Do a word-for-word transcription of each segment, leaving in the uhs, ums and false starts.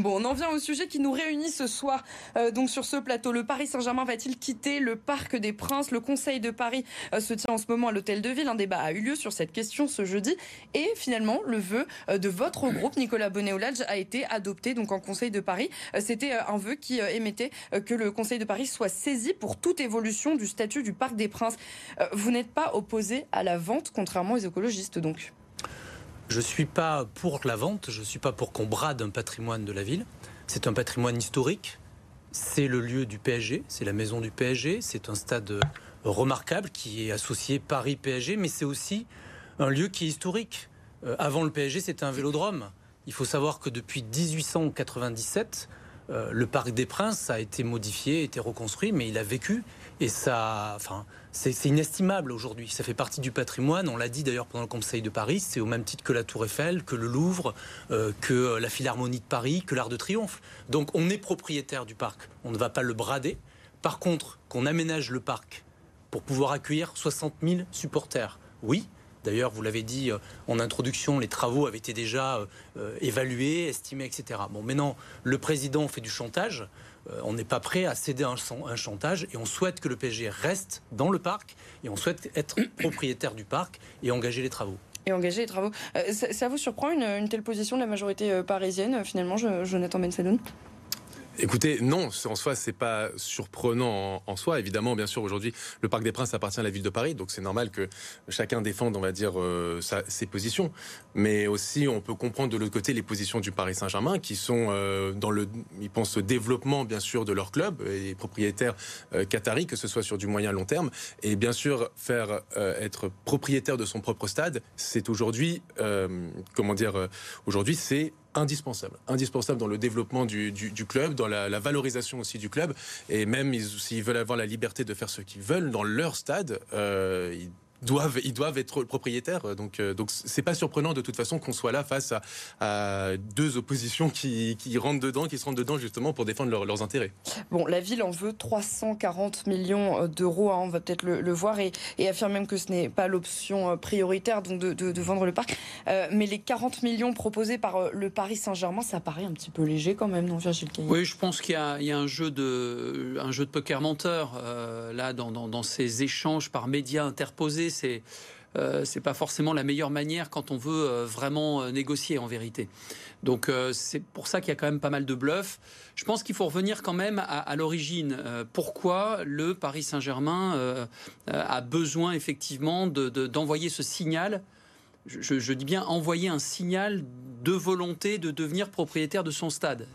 Bon, on en vient au sujet qui nous réunit ce soir. Euh, donc sur ce plateau, le Paris Saint-Germain va-t-il quitter le Parc des Princes? Le Conseil de Paris euh, se tient en ce moment à l'Hôtel de Ville. Un débat a eu lieu sur cette question ce jeudi. Et finalement, le vœu euh, de votre groupe, Nicolas Bonnet-Oulaldj, a été adopté donc en Conseil de Paris. Euh, c'était euh, un vœu qui euh, émettait euh, que le Conseil de Paris soit saisi pour toute évolution du statut du Parc des Princes. Euh, vous n'êtes pas opposé à la vente, contrairement aux écologistes donc? Je ne suis pas pour la vente, je ne suis pas pour qu'on brade un patrimoine de la ville. C'est un patrimoine historique, c'est le lieu du P S G, c'est la maison du P S G, c'est un stade remarquable qui est associé Paris-P S G, mais c'est aussi un lieu qui est historique. Euh, avant le P S G, c'était un vélodrome. Il faut savoir que depuis dix-huit cent quatre-vingt-dix-sept, euh, le Parc des Princes a été modifié, a été reconstruit, mais il a vécu et ça... Enfin, C'est, c'est inestimable aujourd'hui, ça fait partie du patrimoine, on l'a dit d'ailleurs pendant le Conseil de Paris, c'est au même titre que la Tour Eiffel, que le Louvre, euh, que la Philharmonie de Paris, que l'Arc de Triomphe. Donc on est propriétaire du parc, on ne va pas le brader. Par contre, qu'on aménage le parc pour pouvoir accueillir soixante mille supporters, oui. D'ailleurs, vous l'avez dit euh, en introduction, les travaux avaient été déjà euh, évalués, estimés, et cetera. Bon, maintenant, le président fait du chantage. Euh, on n'est pas prêt à céder à un, un chantage et on souhaite que le P S G reste dans le parc et on souhaite être propriétaire du parc et engager les travaux. Et engager les travaux. Euh, ça, ça vous surprend une, une telle position de la majorité euh, parisienne, euh, finalement, je, Jonathan Benzadon ? Écoutez, non, en soi, c'est pas surprenant en, en soi. Évidemment, bien sûr, aujourd'hui, le Parc des Princes appartient à la ville de Paris, donc c'est normal que chacun défende, on va dire, euh, sa, ses positions. Mais aussi, on peut comprendre de l'autre côté les positions du Paris Saint-Germain, qui sont euh, dans le, ils pensent au développement, bien sûr, de leur club, et les propriétaires euh, qataris, que ce soit sur du moyen long terme. Et bien sûr, faire euh, être propriétaire de son propre stade, c'est aujourd'hui, euh, comment dire, euh, aujourd'hui, c'est indispensable, indispensable dans le développement du, du, du club, dans la, la valorisation aussi du club, et même ils, s'ils veulent avoir la liberté de faire ce qu'ils veulent dans leur stade, euh, ils doivent, ils doivent être propriétaires. Donc, euh, donc c'est pas surprenant de toute façon qu'on soit là face à, à deux oppositions qui, qui rentrent dedans, qui se rentrent dedans justement pour défendre leur, leurs intérêts. Bon, la ville en veut trois cent quarante millions d'euros, hein, on va peut-être le, le voir, et, et affirme même que ce n'est pas l'option prioritaire donc de, de, de vendre le parc. Euh, mais les quarante millions proposés par le Paris Saint-Germain, ça paraît un petit peu léger quand même, non, Virgile Caillet ? Oui, je pense qu'il y a, il y a un jeu de, un jeu de poker menteur euh, là dans, dans, dans ces échanges par médias interposés. C'est, euh, c'est pas forcément la meilleure manière quand on veut euh, vraiment euh, négocier en vérité. Donc euh, c'est pour ça qu'il y a quand même pas mal de bluff. Je pense qu'il faut revenir quand même à, à l'origine. Euh, pourquoi le Paris Saint-Germain euh, euh, a besoin effectivement de, de, d'envoyer ce signal, je, je dis bien envoyer un signal de volonté de devenir propriétaire de son stade.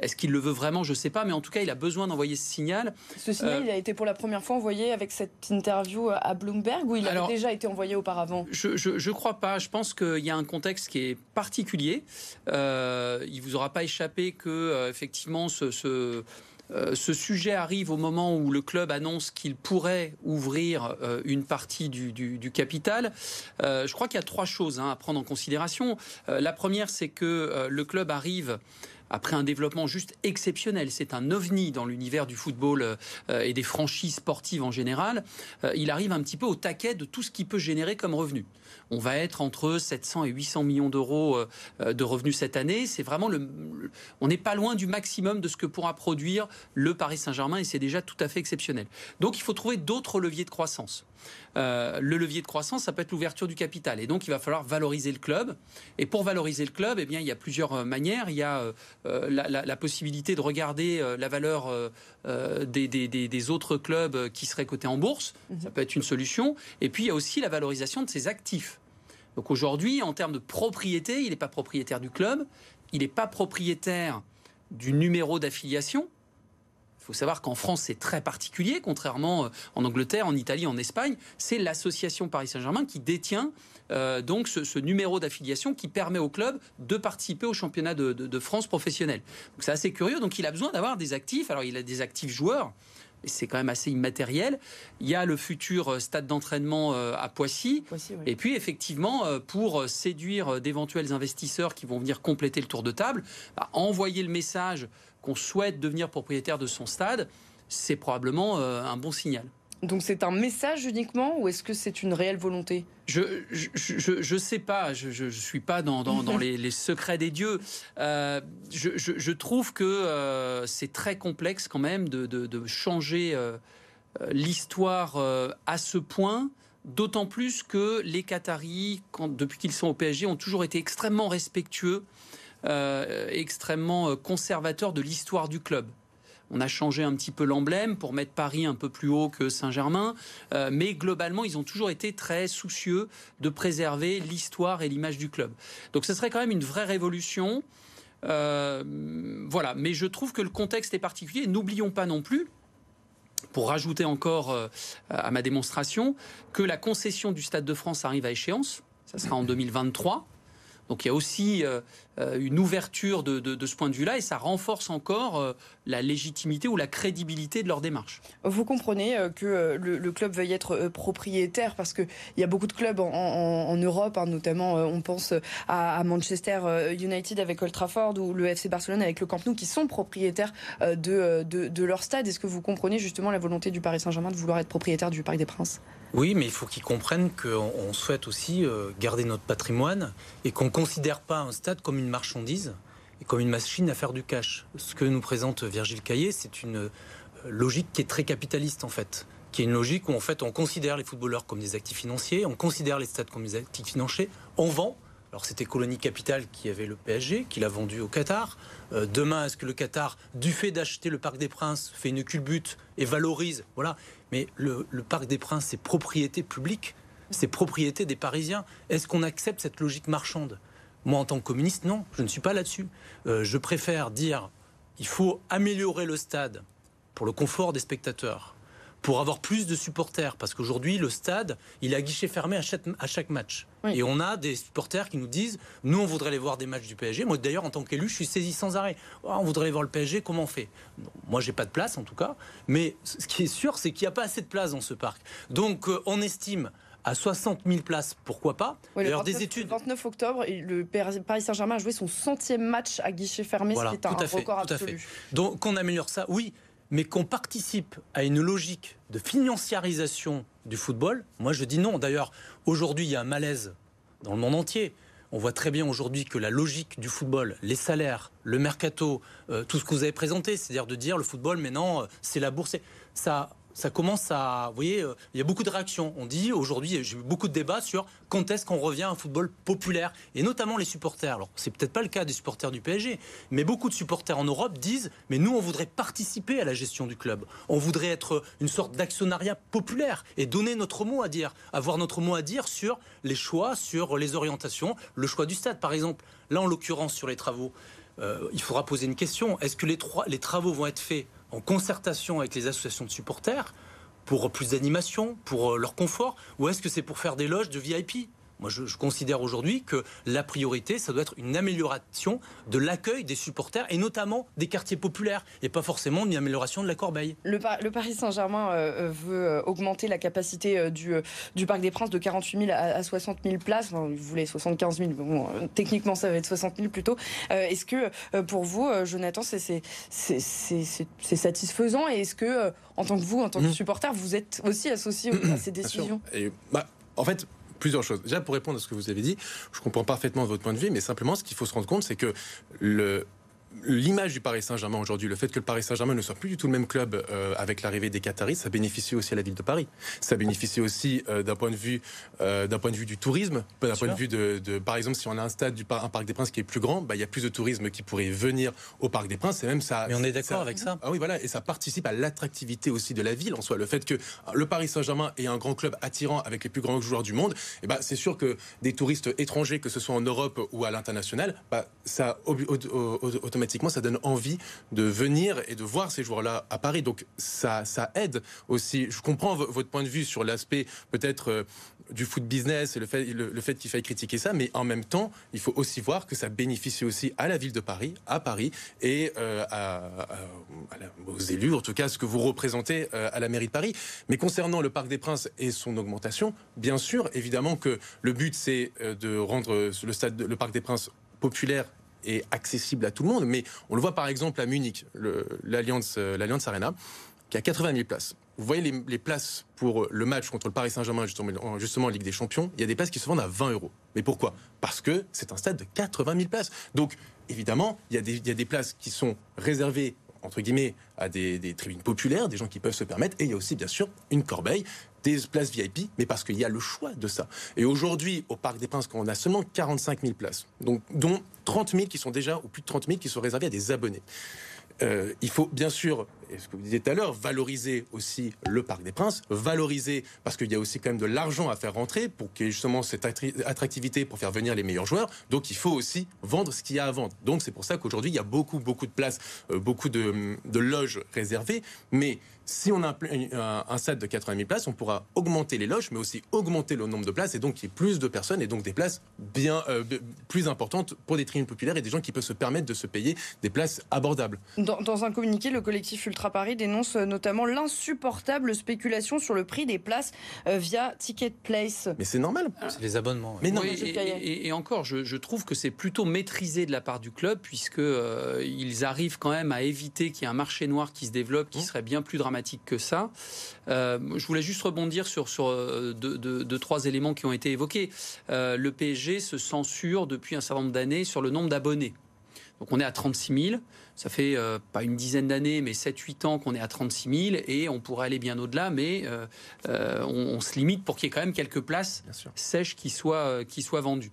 Est-ce qu'il le veut vraiment? Je ne sais pas, mais en tout cas, il a besoin d'envoyer ce signal. Ce signal, euh, il a été pour la première fois envoyé avec cette interview à Bloomberg, ou il alors, avait déjà été envoyé auparavant? Je ne crois pas. Je pense qu'il y a un contexte qui est particulier. Euh, il ne vous aura pas échappé que, euh, effectivement, ce... ce Euh, ce sujet arrive au moment où le club annonce qu'il pourrait ouvrir euh, une partie du, du, du capital. Euh, je crois qu'il y a trois choses hein, à prendre en considération. Euh, la première, c'est que euh, le club arrive après un développement juste exceptionnel. C'est un ovni dans l'univers du football euh, et des franchises sportives en général. Euh, il arrive un petit peu au taquet de tout ce qui peut générer comme revenu. On va être entre sept cents et huit cents millions d'euros euh, de revenus cette année. C'est vraiment le, le, on n'est pas loin du maximum de ce que pourra produire le Paris Saint-Germain, et c'est déjà tout à fait exceptionnel. Donc il faut trouver d'autres leviers de croissance. Euh, le levier de croissance, ça peut être l'ouverture du capital, et donc il va falloir valoriser le club. Et pour valoriser le club, eh bien, il y a plusieurs manières. Il y a euh, la, la, la possibilité de regarder euh, la valeur euh, des, des, des, des autres clubs qui seraient cotés en bourse, ça peut être une solution. Et puis il y a aussi la valorisation de ses actifs. Donc aujourd'hui, en termes de propriété, il n'est pas propriétaire du club, il n'est pas propriétaire du numéro d'affiliation. Il faut savoir qu'en France, c'est très particulier, contrairement en Angleterre, en Italie, en Espagne. C'est l'association Paris Saint-Germain qui détient euh, donc ce, ce numéro d'affiliation qui permet au club de participer au championnat de, de, de France professionnel. Donc c'est assez curieux. Donc il a besoin d'avoir des actifs. Alors il a des actifs joueurs. C'est quand même assez immatériel. Il y a le futur stade d'entraînement à Poissy. Poissy oui. Et puis, effectivement, pour séduire d'éventuels investisseurs qui vont venir compléter le tour de table, bah, envoyer le message qu'on souhaite devenir propriétaire de son stade, c'est probablement un bon signal. Donc c'est un message uniquement ou est-ce que c'est une réelle volonté ? Je je, je je sais pas, je je, je suis pas dans dans, dans les, les secrets des dieux. Euh, je, je je trouve que euh, c'est très complexe quand même de de, de changer euh, l'histoire euh, à ce point. D'autant plus que les Qataris, quand, depuis qu'ils sont au P S G, ont toujours été extrêmement respectueux, euh, extrêmement conservateurs de l'histoire du club. On a changé un petit peu l'emblème pour mettre Paris un peu plus haut que Saint-Germain. Euh, mais globalement, ils ont toujours été très soucieux de préserver l'histoire et l'image du club. Donc ce serait quand même une vraie révolution. Euh, voilà. Mais je trouve que le contexte est particulier. N'oublions pas non plus, pour rajouter encore euh, à ma démonstration, que la concession du Stade de France arrive à échéance. Ça sera en deux mille vingt-trois. Donc il y a aussi euh, une ouverture de, de, de ce point de vue-là et ça renforce encore euh, la légitimité ou la crédibilité de leur démarche. Vous comprenez euh, que euh, le, le club veuille être euh, propriétaire parce qu'il y a beaucoup de clubs en, en, en Europe, hein, notamment euh, on pense à, à Manchester United avec Old Trafford ou le F C Barcelone avec le Camp Nou qui sont propriétaires euh, de, de, de leur stade. Est-ce que vous comprenez justement la volonté du Paris Saint-Germain de vouloir être propriétaire du Parc des Princes ? Oui, mais il faut qu'ils comprennent qu'on souhaite aussi garder notre patrimoine et qu'on ne considère pas un stade comme une marchandise et comme une machine à faire du cash. Ce que nous présente Virgile Caillé, c'est une logique qui est très capitaliste en fait, qui est une logique où en fait on considère les footballeurs comme des actifs financiers, on considère les stades comme des actifs financiers, on vend. Alors c'était Colony Capital qui avait le P S G, qui l'a vendu au Qatar. Euh, demain, est-ce que le Qatar, du fait d'acheter le Parc des Princes, fait une culbute et valorise ? Voilà. Mais le, le Parc des Princes, c'est propriété publique, c'est propriété des Parisiens. Est-ce qu'on accepte cette logique marchande ? Moi, en tant que communiste, non, je ne suis pas là-dessus. Euh, je préfère dire il faut améliorer le stade pour le confort des spectateurs, pour avoir plus de supporters, parce qu'aujourd'hui, le stade, il est à guichet fermé à chaque, à chaque match. Oui. Et on a des supporters qui nous disent, nous, on voudrait aller voir des matchs du P S G. Moi, d'ailleurs, en tant qu'élu, je suis saisi sans arrêt. Oh, on voudrait aller voir le P S G, comment on fait ? Moi, j'ai pas de place, en tout cas. Mais ce qui est sûr, c'est qu'il n'y a pas assez de place dans ce parc. Donc, euh, on estime à soixante mille places, pourquoi pas. Oui, d'ailleurs, des études. Le vingt-neuf octobre, le Paris Saint-Germain a joué son centième match à guichet fermé, voilà, ce qui est un fait, record absolu. Donc, qu'on améliore ça, oui. Mais qu'on participe à une logique de financiarisation du football, moi je dis non. D'ailleurs, aujourd'hui, il y a un malaise dans le monde entier. On voit très bien aujourd'hui que la logique du football, les salaires, le mercato, euh, tout ce que vous avez présenté, c'est-à-dire de dire le football, mais non, c'est la bourse, ça... Ça commence à... Vous voyez, euh, il y a beaucoup de réactions. On dit, aujourd'hui, j'ai eu beaucoup de débats sur quand est-ce qu'on revient à un football populaire, et notamment les supporters. Alors, c'est peut-être pas le cas des supporters du P S G, mais beaucoup de supporters en Europe disent « Mais nous, on voudrait participer à la gestion du club. On voudrait être une sorte d'actionnariat populaire et donner notre mot à dire, avoir notre mot à dire sur les choix, sur les orientations, le choix du stade, par exemple. Là, en l'occurrence, sur les travaux, euh, il faudra poser une question. Est-ce que les, trois, les travaux vont être faits en concertation avec les associations de supporters pour plus d'animation, pour leur confort, ou est-ce que c'est pour faire des loges de V I P ? Moi, je, je considère aujourd'hui que la priorité, ça doit être une amélioration de l'accueil des supporters et notamment des quartiers populaires et pas forcément une amélioration de la corbeille. Le, Par- le Paris Saint-Germain euh, veut augmenter la capacité euh, du, du Parc des Princes de quarante-huit mille à, à soixante mille places. Enfin, vous voulez soixante-quinze mille, mais bon, euh, techniquement, ça va être soixante mille plutôt. Euh, est-ce que euh, pour vous, euh, Jonathan, c'est, c'est, c'est, c'est, c'est, c'est satisfaisant ? Et est-ce que, euh, en tant que vous, en tant que mmh. supporter, vous êtes aussi associé à ces décisions ? et, bah, En fait... Plusieurs choses. Déjà, pour répondre à ce que vous avez dit, je comprends parfaitement votre point de vue, mais simplement, ce qu'il faut se rendre compte, c'est que le... l'image du Paris Saint-Germain aujourd'hui, le fait que le Paris Saint-Germain ne soit plus du tout le même club euh, avec l'arrivée des Qataris, ça bénéficie aussi à la ville de Paris. Ça bénéficie aussi euh, d'un point de vue, euh, d'un point de vue du tourisme, d'un Bien point sûr. de vue de, de, par exemple, si on a un stade du un Parc des Princes qui est plus grand, bah il y a plus de tourisme qui pourrait venir au Parc des Princes. Et même ça. Mais on est d'accord ça, avec ça. Ah oui, voilà, et ça participe à l'attractivité aussi de la ville en soi. Le fait que le Paris Saint-Germain est un grand club attirant avec les plus grands joueurs du monde, et bah c'est sûr que des touristes étrangers, que ce soit en Europe ou à l'international, bah ça automatiquement ça donne envie de venir et de voir ces joueurs-là à Paris. Donc ça, ça aide aussi. Je comprends v- votre point de vue sur l'aspect peut-être euh, du foot business et le fait, le, le fait qu'il faille critiquer ça, mais en même temps, il faut aussi voir que ça bénéficie aussi à la ville de Paris, à Paris et euh, à, à, à la, aux élus, en tout cas, ce que vous représentez euh, à la mairie de Paris. Mais concernant le Parc des Princes et son augmentation, bien sûr, évidemment que le but, c'est de rendre le, stade, le Parc des Princes populaire et accessible à tout le monde, mais on le voit par exemple à Munich, le, l'Allianz, l'Allianz Arena, qui a quatre-vingt mille places. Vous voyez les, les places pour le match contre le Paris Saint-Germain, justement, justement en Ligue des Champions, il y a des places qui se vendent à vingt euros. Mais pourquoi? Parce que c'est un stade de quatre-vingt mille places. Donc, évidemment, il y a des, il y a des places qui sont réservées, entre guillemets, à des, des tribunes populaires, des gens qui peuvent se permettre. Et il y a aussi, bien sûr, une corbeille, des places V I P, mais parce qu'il y a le choix de ça. Et aujourd'hui, au Parc des Princes, on a seulement quarante-cinq mille places, donc, dont trente mille qui sont déjà, ou plus de trente mille qui sont réservées à des abonnés. Euh, il faut bien sûr, et ce que vous disiez tout à l'heure, valoriser aussi le Parc des Princes, valoriser, parce qu'il y a aussi quand même de l'argent à faire rentrer pour qu'il y ait justement cette attractivité pour faire venir les meilleurs joueurs. Donc il faut aussi vendre ce qu'il y a à vendre. Donc c'est pour ça qu'aujourd'hui il y a beaucoup, beaucoup de places, euh, beaucoup de, de loges réservées. Mais si on a un, un, un stade de quatre-vingt mille places, on pourra augmenter les loges, mais aussi augmenter le nombre de places et donc qu'il y ait plus de personnes et donc des places bien euh, plus importantes pour des tribunes populaires et des gens qui peuvent se permettre de se payer des places abordables. Dans, dans un communiqué, le collectif Ultra À Paris dénonce notamment l'insupportable spéculation sur le prix des places euh, via Ticket Place. Mais c'est normal. Ah. C'est les abonnements. Mais non, oui, et, et, et encore, je, je trouve que c'est plutôt maîtrisé de la part du club, puisque euh, ils arrivent quand même à éviter qu'il y ait un marché noir qui se développe, qui mmh. serait bien plus dramatique que ça. Euh, je voulais juste rebondir sur, sur euh, deux, deux, deux, trois éléments qui ont été évoqués. Euh, le P S G se censure depuis un certain nombre d'années sur le nombre d'abonnés. Donc on est à trente-six mille, ça fait euh, pas une dizaine d'années, mais sept huit ans qu'on est à trente-six mille, et on pourrait aller bien au-delà, mais euh, euh, on, on se limite pour qu'il y ait quand même quelques places sèches qui soient, euh, qui soient vendues.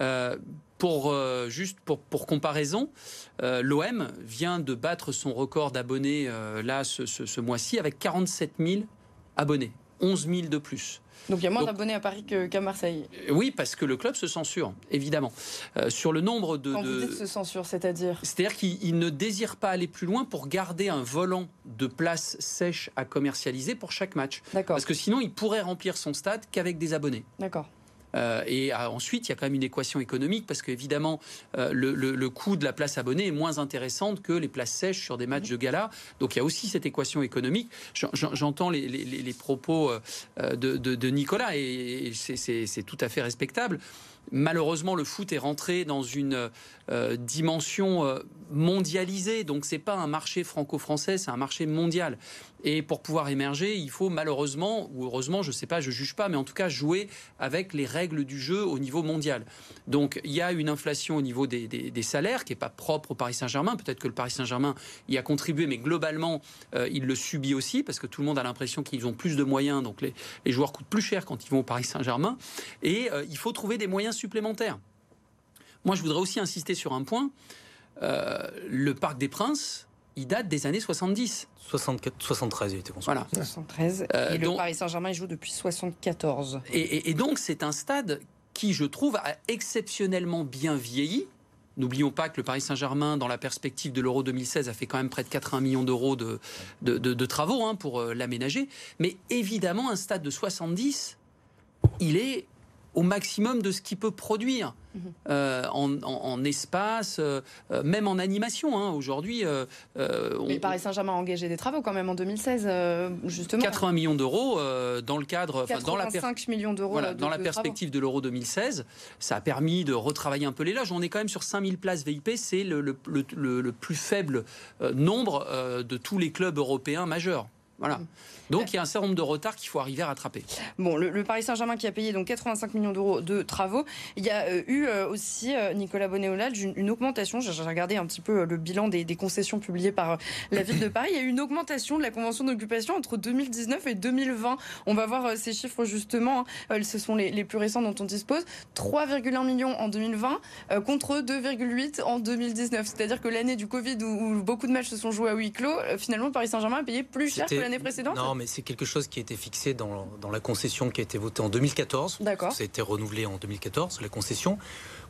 Euh, pour, euh, juste pour, pour comparaison, euh, l'O M vient de battre son record d'abonnés euh, là ce, ce, ce mois-ci avec quarante-sept mille abonnés, onze mille de plus. Donc il y a moins Donc, d'abonnés à Paris que, qu'à Marseille. Oui, parce que le club se censure, évidemment. Euh, sur le nombre de... Quand de... vous dites se censure, c'est-à-dire C'est-à-dire qu'il ne désire pas aller plus loin pour garder un volant de places sèches à commercialiser pour chaque match. D'accord. Parce que sinon, il pourrait remplir son stade qu'avec des abonnés. D'accord. Euh, et ah, ensuite, il y a quand même une équation économique parce qu'évidemment, euh, le, le, le coût de la place abonnée est moins intéressante que les places sèches sur des matchs de gala. Donc, il y a aussi cette équation économique. J'entends les, les, les propos de, de, de Nicolas et c'est, c'est, c'est tout à fait respectable. Malheureusement, le foot est rentré dans une euh, dimension euh, mondialisée. Donc, ce n'est pas un marché franco-français, c'est un marché mondial. Et pour pouvoir émerger, il faut malheureusement, ou heureusement, je ne sais pas, je ne juge pas, mais en tout cas, jouer avec les règles du jeu au niveau mondial. Donc, il y a une inflation au niveau des, des, des salaires qui n'est pas propre au Paris Saint-Germain. Peut-être que le Paris Saint-Germain y a contribué, mais globalement, euh, il le subit aussi parce que tout le monde a l'impression qu'ils ont plus de moyens. Donc, les, les joueurs coûtent plus cher quand ils vont au Paris Saint-Germain. Et euh, il faut trouver des moyens supplémentaires. Moi, je voudrais aussi insister sur un point. Euh, le Parc des Princes, il date des années soixante-dix. soixante-quatre, soixante-treize, il était construit. Voilà. soixante-treize. Euh, et le donc, Paris Saint-Germain, il joue depuis soixante-quatorze. Et, et, et donc, c'est un stade qui, je trouve, a exceptionnellement bien vieilli. N'oublions pas que le Paris Saint-Germain, dans la perspective de l'Euro deux mille seize, a fait quand même près de quatre-vingts millions d'euros de, de, de, de travaux hein, pour euh, l'aménager. Mais évidemment, un stade de soixante-dix, il est au maximum de ce qu'il peut produire euh, en, en, en espace, euh, même en animation. Hein. Aujourd'hui... Euh, on... Mais Paris Saint-Germain a engagé des travaux quand même en deux mille seize, euh, justement. quatre-vingts millions d'euros euh, dans le cadre... quatre-vingt-cinq millions d'euros. Voilà, de, dans la de perspective travaux. De l'Euro deux mille seize, ça a permis de retravailler un peu les loges. On est quand même sur cinq mille places V I P, c'est le, le, le, le plus faible euh, nombre euh, de tous les clubs européens majeurs. Voilà. Donc il y a un certain nombre de retards qu'il faut arriver à rattraper. Bon, le, le Paris Saint-Germain qui a payé donc quatre-vingt-cinq millions d'euros de travaux. Il y a euh, eu euh, aussi, euh, Nicolas Bonnet-Oulaldj, une, une augmentation. J'ai regardé un petit peu le bilan des, des concessions publiées par euh, la ville de Paris. Il y a eu une augmentation de la convention d'occupation entre deux mille dix-neuf et deux mille vingt. On va voir euh, ces chiffres justement. Hein. Ce sont les, les plus récents dont on dispose. trois virgule un millions en deux mille vingt euh, contre deux virgule huit en deux mille dix-neuf. C'est-à-dire que l'année du Covid où, où beaucoup de matchs se sont joués à huis clos, euh, finalement le Paris Saint-Germain a payé plus cher C'était... que l'année précédente. Non, mais c'est quelque chose qui a été fixé dans, dans la concession qui a été votée en deux mille quatorze. D'accord. Ça a été renouvelé en deux mille quatorze, la concession.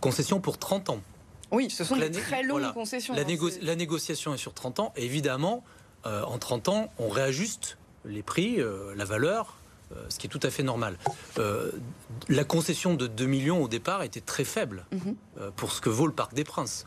Concession pour trente ans. Oui, ce sont des très longues voilà, concessions. La, négo- la négociation est sur trente ans. Et évidemment, euh, en trente ans, on réajuste les prix, euh, la valeur, euh, ce qui est tout à fait normal. Euh, la concession de deux millions au départ était très faible mm-hmm. euh, pour ce que vaut le Parc des Princes.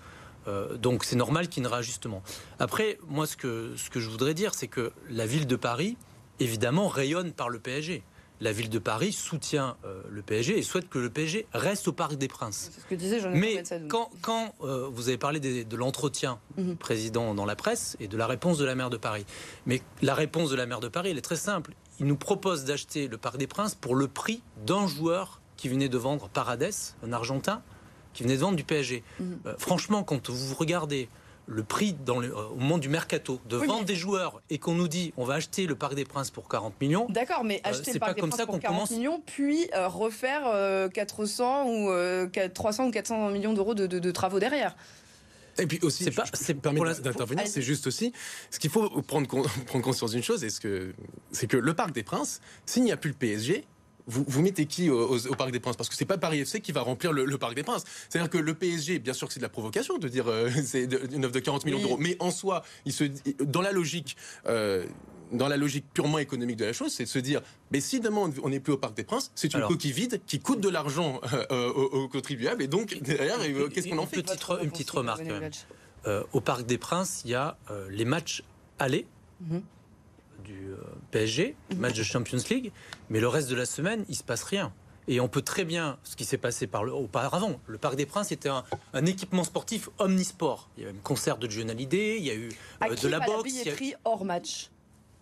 Donc c'est normal qu'il y ait un réajustement. Après, moi, ce que, ce que je voudrais dire, c'est que la ville de Paris, évidemment, rayonne par le P S G. la ville de Paris soutient euh, le P S G et souhaite que le P S G reste au Parc des Princes. C'est ce que disait Jonathan Benzadon. Mais quand, quand euh, vous avez parlé des, de l'entretien mm-hmm. du président dans la presse et de la réponse de la maire de Paris. Mais la réponse de la maire de Paris, elle est très simple. Il nous propose d'acheter le Parc des Princes pour le prix d'un joueur qui venait de vendre Paredes, un Argentin, qui venait de vendre du P S G. Mm-hmm. euh, franchement, quand vous regardez le prix dans le, euh, au moment du mercato de oui, vendre mais... des joueurs et qu'on nous dit on va acheter le Parc des Princes pour quarante millions. D'accord, mais acheter euh, le Parc des Princes pour quarante millions, puis euh, refaire euh, quatre cents ou euh, trois cents ou quatre cents millions d'euros de, de, de travaux derrière. Et puis aussi, c'est pas, je, c'est je pas permets d'intervenir, c'est juste aussi, ce qu'il faut prendre, con, prendre conscience d'une chose, est-ce que, c'est que le Parc des Princes, s'il n'y a plus le P S G, Vous, vous mettez qui au, au, au Parc des Princes? Parce que c'est pas Paris F C qui va remplir le, le Parc des Princes. C'est-à-dire que le P S G, bien sûr que c'est de la provocation de dire euh, c'est de, une offre de quarante millions oui. d'euros. Mais en soi, il se, dans la logique... Euh, dans la logique purement économique de la chose, c'est de se dire, mais si demain on n'est plus au Parc des Princes, c'est une Alors, coquille vide qui coûte de l'argent euh, aux, aux contribuables. Et donc, derrière, et, et, qu'est-ce qu'on en fait? Petite, Une petite remarque. Quand même. Euh, au Parc des Princes, il y a euh, les matchs allés mm-hmm. du euh, P S G, match de Champions League, mais le reste de la semaine, il ne se passe rien. Et on peut très bien, ce qui s'est passé par le, auparavant, le Parc des Princes était un, un équipement sportif omnisport. Il y a eu un concert de Johnny Hallyday, il y a eu euh, de la boxe. La billetterie il y a... hors match.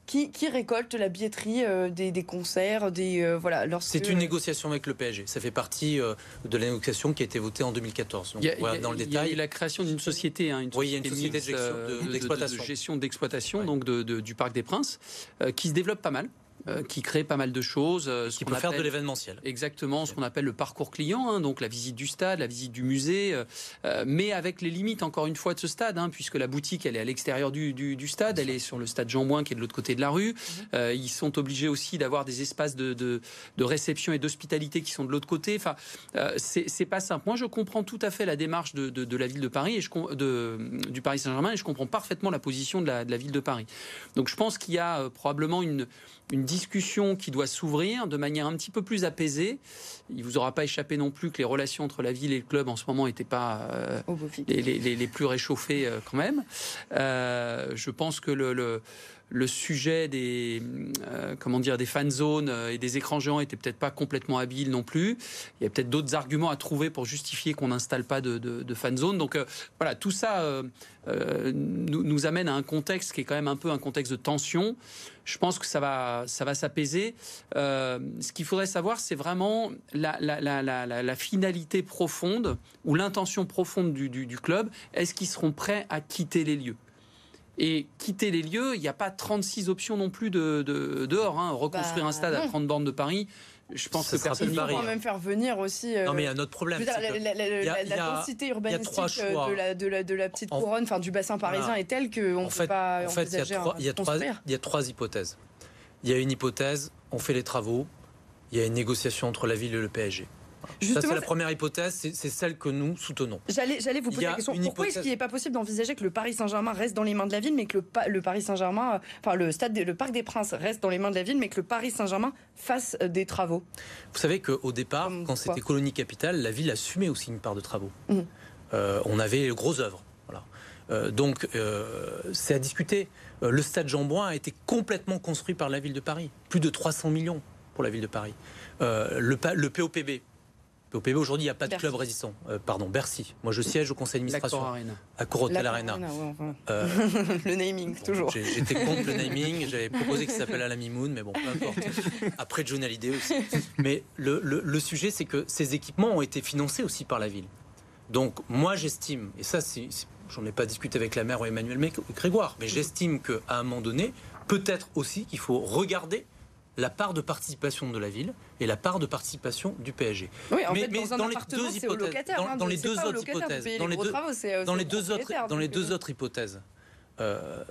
Qui, qui récolte la billetterie euh, des, des concerts, des euh, voilà. Lorsque... C'est une négociation avec le P S G. Ça fait partie euh, de la négociation qui a été votée en deux mille quatorze. Donc, il y a, voilà, dans le détail. Il y a eu la création d'une société, hein, une société, oui, il y a une société mixte, de, de, d'exploitation. De, de, de gestion d'exploitation, ouais. donc de, de, du Parc des Princes, euh, qui se développe pas mal. Euh, qui crée pas mal de choses. Euh, qui peut appelle, faire de l'événementiel. Exactement, ce qu'on appelle le parcours client, hein, donc la visite du stade, la visite du musée, euh, mais avec les limites, encore une fois, de ce stade, hein, puisque la boutique, elle est à l'extérieur du, du, du stade, elle est sur le stade Jean-Bouin, qui est de l'autre côté de la rue. Euh, ils sont obligés aussi d'avoir des espaces de, de, de réception et d'hospitalité qui sont de l'autre côté. Enfin, euh, c'est, c'est pas simple. Moi, je comprends tout à fait la démarche de, de, de la ville de Paris, et je, de, du Paris Saint-Germain, et je comprends parfaitement la position de la, de la ville de Paris. Donc, je pense qu'il y a euh, probablement une... une discussion qui doit s'ouvrir de manière un petit peu plus apaisée. Il ne vous aura pas échappé non plus que les relations entre la ville et le club en ce moment n'étaient pas euh, oh, les, les, les plus réchauffées euh, quand même. Euh, je pense que le, le, le sujet des, euh, comment dire, des fan zones et des écrans géants n'était peut-être pas complètement habile non plus. Il y a peut-être d'autres arguments à trouver pour justifier qu'on n'installe pas de, de, de fan zone. Donc euh, voilà, tout ça euh, euh, nous, nous amène à un contexte qui est quand même un peu un contexte de tension. Je pense que ça va, ça va s'apaiser. Euh, ce qu'il faudrait savoir, c'est vraiment la, la, la, la, la finalité profonde ou l'intention profonde du, du, du club. Est-ce qu'ils seront prêts à quitter les lieux ? Et quitter les lieux, il n'y a pas trente-six options non plus de, de, dehors. Hein. Reconstruire bah, un stade non. à trente bornes de Paris... Je pense ça que personne n'y va même faire venir aussi. Euh, non, mais il y a un autre problème. Dire, c'est la, la, la, a, la densité urbanistique de la, de, la, de la petite en, couronne, enfin du bassin parisien, voilà. est telle qu'on ne peut pas. En fait, il y a trois, il y a trois, il y a trois hypothèses. Il y a une hypothèse, on fait les travaux. Il y a une négociation entre la ville et le P S G. Justement, ça, c'est la première hypothèse, c'est, c'est celle que nous soutenons. J'allais, j'allais vous poser la question, pourquoi hypothèse... est-ce qu'il n'est pas possible d'envisager que le Paris Saint-Germain reste dans les mains de la ville, mais que le, le Paris Saint-Germain, enfin le stade, le Parc des Princes reste dans les mains de la ville, mais que le Paris Saint-Germain fasse des travaux? Vous savez qu'au départ, Comme quand quoi. c'était Colony Capital, la ville assumait aussi une part de travaux. Mmh. Euh, on avait les grosses œuvres. Voilà. Euh, donc, euh, c'est à discuter. Euh, le stade Jean-Bouin a été complètement construit par la ville de Paris. Plus de trois cents millions pour la ville de Paris. Euh, le, le P O P B. P O P B, aujourd'hui, il n'y a pas de Bercy. club résistant. Euh, pardon, Bercy. Moi, je siège au conseil d'administration. À Coretel Arena. Ouais, ouais. Euh, le naming, bon, toujours. J'ai, j'étais contre le naming. J'avais proposé qu'il s'appelle à la Mimoune, mais bon, peu importe. Après, Johnny Hallyday aussi. Mais le, le, le sujet, c'est que ces équipements ont été financés aussi par la ville. Donc, moi, j'estime, et ça, c'est, c'est, j'en ai pas discuté avec la maire ou Emmanuel, mais Grégoire, mais j'estime qu'à un moment donné, peut-être aussi qu'il faut regarder la part de participation de la ville et la part de participation du P S G. Oui, en mais, fait, dans mais un dans les deux hypothèses, dans, dans les deux autres hypothèses, dans les deux, travaux, c'est, dans c'est les deux autres, dans les deux autres hypothèses, euh,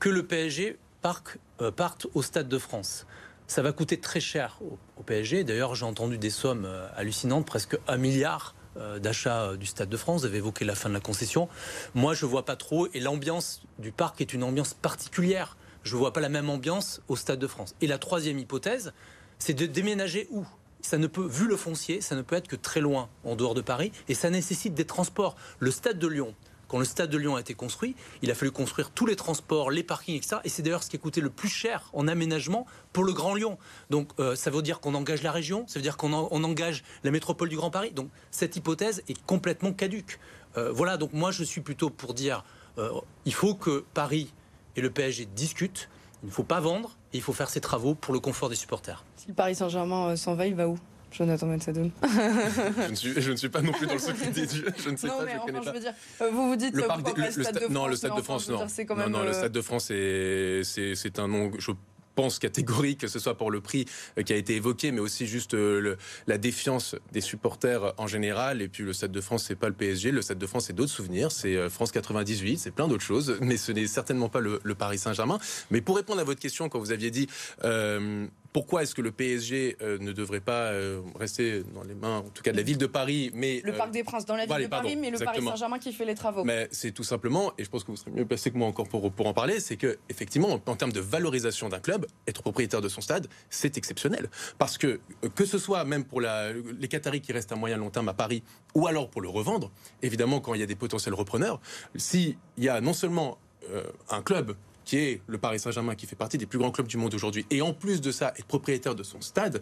que le P S G parte, euh, parte au Stade de France, ça va coûter très cher au, au P S G. D'ailleurs, j'ai entendu des sommes hallucinantes, presque un milliard euh, d'achat du Stade de France. Vous avez évoqué la fin de la concession. Moi, je vois pas trop. Et l'ambiance du parc est une ambiance particulière. Je ne vois pas la même ambiance au Stade de France. Et la troisième hypothèse, c'est de déménager où ? Ça ne peut, vu le foncier, ça ne peut être que très loin, en dehors de Paris, et ça nécessite des transports. Le Stade de Lyon, Quand le stade de Lyon a été construit, il a fallu construire tous les transports, les parkings, et cetera. Et c'est d'ailleurs ce qui a coûté le plus cher en aménagement pour le Grand Lyon. Donc euh, ça veut dire qu'on engage la région, ça veut dire qu'on en, on engage la métropole du Grand Paris. Donc cette hypothèse est complètement caduque. Euh, voilà, donc moi je suis plutôt pour dire euh, il faut que Paris et le P S G discutent, il ne faut pas vendre et il faut faire ses travaux pour le confort des supporters. Si le Paris Saint-Germain euh, s'en va, il va où ? Jonathan Benzadon. je, ne suis, je ne suis pas non plus dans le secret des dieux. Je ne sais non, pas. Mais je enfin, connais pas. Je veux dire, vous vous dites le, parc des, le, le stade, stade de France. Non, le stade de France, non. Dire, non, non, euh... le stade de France, c'est, c'est, c'est un nom. Je... pense catégorique, que ce soit pour le prix qui a été évoqué, mais aussi juste le, la défiance des supporters en général. Et puis le Stade de France, c'est pas le P S G. Le Stade de France, c'est d'autres souvenirs. C'est France quatre-vingt-dix-huit, c'est plein d'autres choses. Mais ce n'est certainement pas le, le Paris Saint-Germain. Mais pour répondre à votre question, quand vous aviez dit euh, pourquoi est-ce que le P S G euh, ne devrait pas euh, rester dans les mains, en tout cas de la ville de Paris, mais le euh, Parc des Princes dans la ville bah, de pardon, Paris, mais exactement. Le Paris Saint-Germain qui fait les travaux. Mais c'est tout simplement, et je pense que vous serez mieux placé que moi encore pour pour en parler, c'est que effectivement, en termes de valorisation d'un club. Être propriétaire de son stade, c'est exceptionnel. Parce que, que ce soit même pour la, les Qataris qui restent à moyen long terme à Paris, ou alors pour le revendre, évidemment quand il y a des potentiels repreneurs, s'il y a non seulement euh, un club qui est le Paris Saint-Germain, qui fait partie des plus grands clubs du monde aujourd'hui, et en plus de ça, être propriétaire de son stade,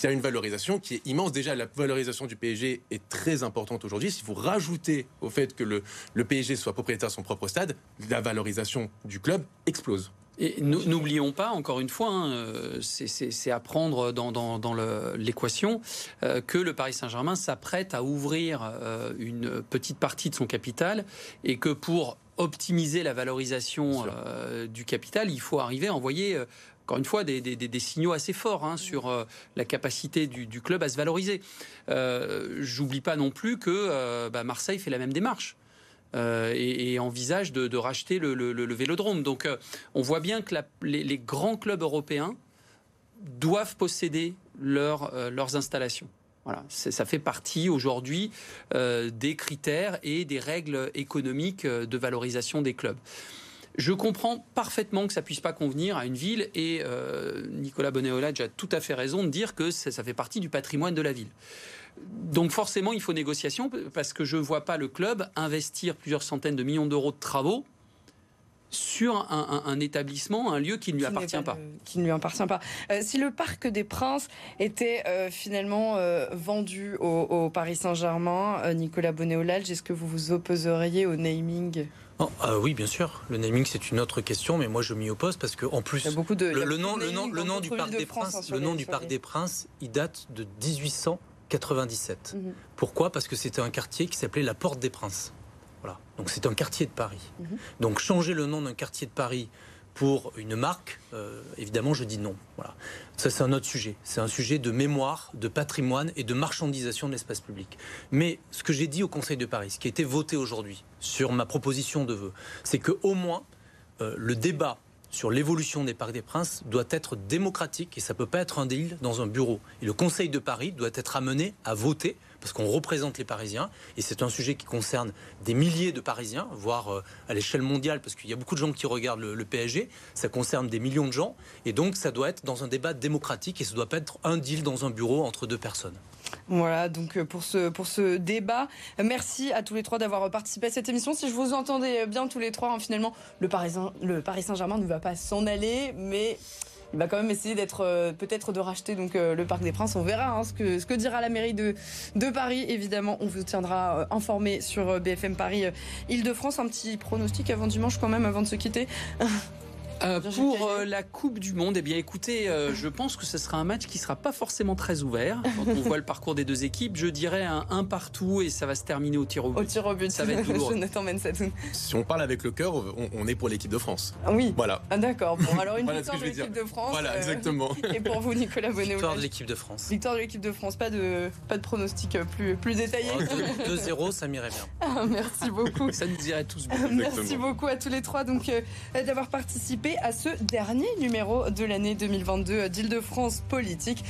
il y a une valorisation qui est immense. Déjà, la valorisation du P S G est très importante aujourd'hui. Si vous rajoutez au fait que le, le P S G soit propriétaire de son propre stade, la valorisation du club explose. Et n'oublions pas, encore une fois, hein, c'est, c'est, c'est à prendre dans, dans, dans le, l'équation, euh, que le Paris Saint-Germain s'apprête à ouvrir euh, une petite partie de son capital et que pour optimiser la valorisation euh, du capital, il faut arriver à envoyer... Euh, Encore une fois, des, des, des signaux assez forts hein, sur euh, la capacité du, du club à se valoriser. Euh, j'oublie pas non plus que euh, bah Marseille fait la même démarche euh, et, et envisage de, de racheter le, le, le Vélodrome. Donc, euh, on voit bien que la, les, les grands clubs européens doivent posséder leur, euh, leurs installations. Voilà, c'est, ça fait partie aujourd'hui euh, des critères et des règles économiques de valorisation des clubs. Je comprends parfaitement que ça ne puisse pas convenir à une ville et euh, Nicolas Bonnet-Oulaldj a tout à fait raison de dire que ça, ça fait partie du patrimoine de la ville. Donc forcément, il faut négociation parce que je ne vois pas le club investir plusieurs centaines de millions d'euros de travaux sur un, un, un établissement, un lieu qui ne lui appartient pas. pas. Le, qui ne lui appartient pas. Euh, si le Parc des Princes était euh, finalement euh, vendu au, au Paris Saint-Germain, euh, Nicolas Bonnet-Oulaldj, est-ce que vous vous opposeriez au naming ? Non, euh, oui, bien sûr. Le naming, c'est une autre question, mais moi, je m'y oppose parce que, en plus, de, le, le nom, le nom, le nom du Parc des Princes, le nom du Parc des Princes, il date de dix-huit cent quatre-vingt-dix-sept. Mm-hmm. Pourquoi ? Parce que c'était un quartier qui s'appelait la Porte des Princes. Voilà. Donc, c'est un quartier de Paris. Mm-hmm. Donc, changer le nom d'un quartier de Paris pour une marque, euh, évidemment, je dis non. Voilà. Ça, c'est un autre sujet. C'est un sujet de mémoire, de patrimoine et de marchandisation de l'espace public. Mais ce que j'ai dit au Conseil de Paris, ce qui a été voté aujourd'hui sur ma proposition de vœu, c'est qu'au moins, euh, le débat sur l'évolution des Parcs des Princes doit être démocratique et ça ne peut pas être un deal dans un bureau. Et le Conseil de Paris doit être amené à voter parce qu'on représente les Parisiens, et c'est un sujet qui concerne des milliers de Parisiens, voire à l'échelle mondiale, parce qu'il y a beaucoup de gens qui regardent le, le P S G, ça concerne des millions de gens, et donc ça doit être dans un débat démocratique, et ça ne doit pas être un deal dans un bureau entre deux personnes. Voilà, donc pour ce, pour ce débat, merci à tous les trois d'avoir participé à cette émission. Si je vous entendais bien tous les trois, hein, finalement, le Paris, le Paris Saint-Germain ne va pas s'en aller, mais... il va quand même essayer d'être euh, peut-être de racheter donc euh, le Parc des Princes. On verra hein, ce que ce que dira la mairie de de Paris. Évidemment, on vous tiendra euh, informé sur euh, B F M Paris euh, Île-de-France. Un petit pronostic avant dimanche quand même, avant de se quitter. Euh, pour euh, la Coupe du Monde, eh bien, écoutez, euh, je pense que ce sera un match qui ne sera pas forcément très ouvert. Quand on voit le parcours des deux équipes, je dirais un, un partout et ça va se terminer au tir au but. Au tir au but, ça va être douloureux. Jonathan Benzadon. Si on parle avec le cœur, on, on est pour l'équipe de France. Ah oui. Voilà. Ah, d'accord. Bon, alors une voilà victoire de l'équipe dire. de France. Voilà, exactement. Euh, et pour vous, Nicolas Bonnet-Oulaldj. Victoire de l'équipe de France. Victoire de l'équipe de France. Pas de, pas de pronostic plus, plus détaillé. Oh, deux zéro, ça m'irait bien. Ah, merci beaucoup. Ça nous dirait tous bien. Merci exactement. beaucoup à tous les trois donc, euh, d'avoir participé à ce dernier numéro de l'année deux mille vingt-deux d'Île-de-France Politique.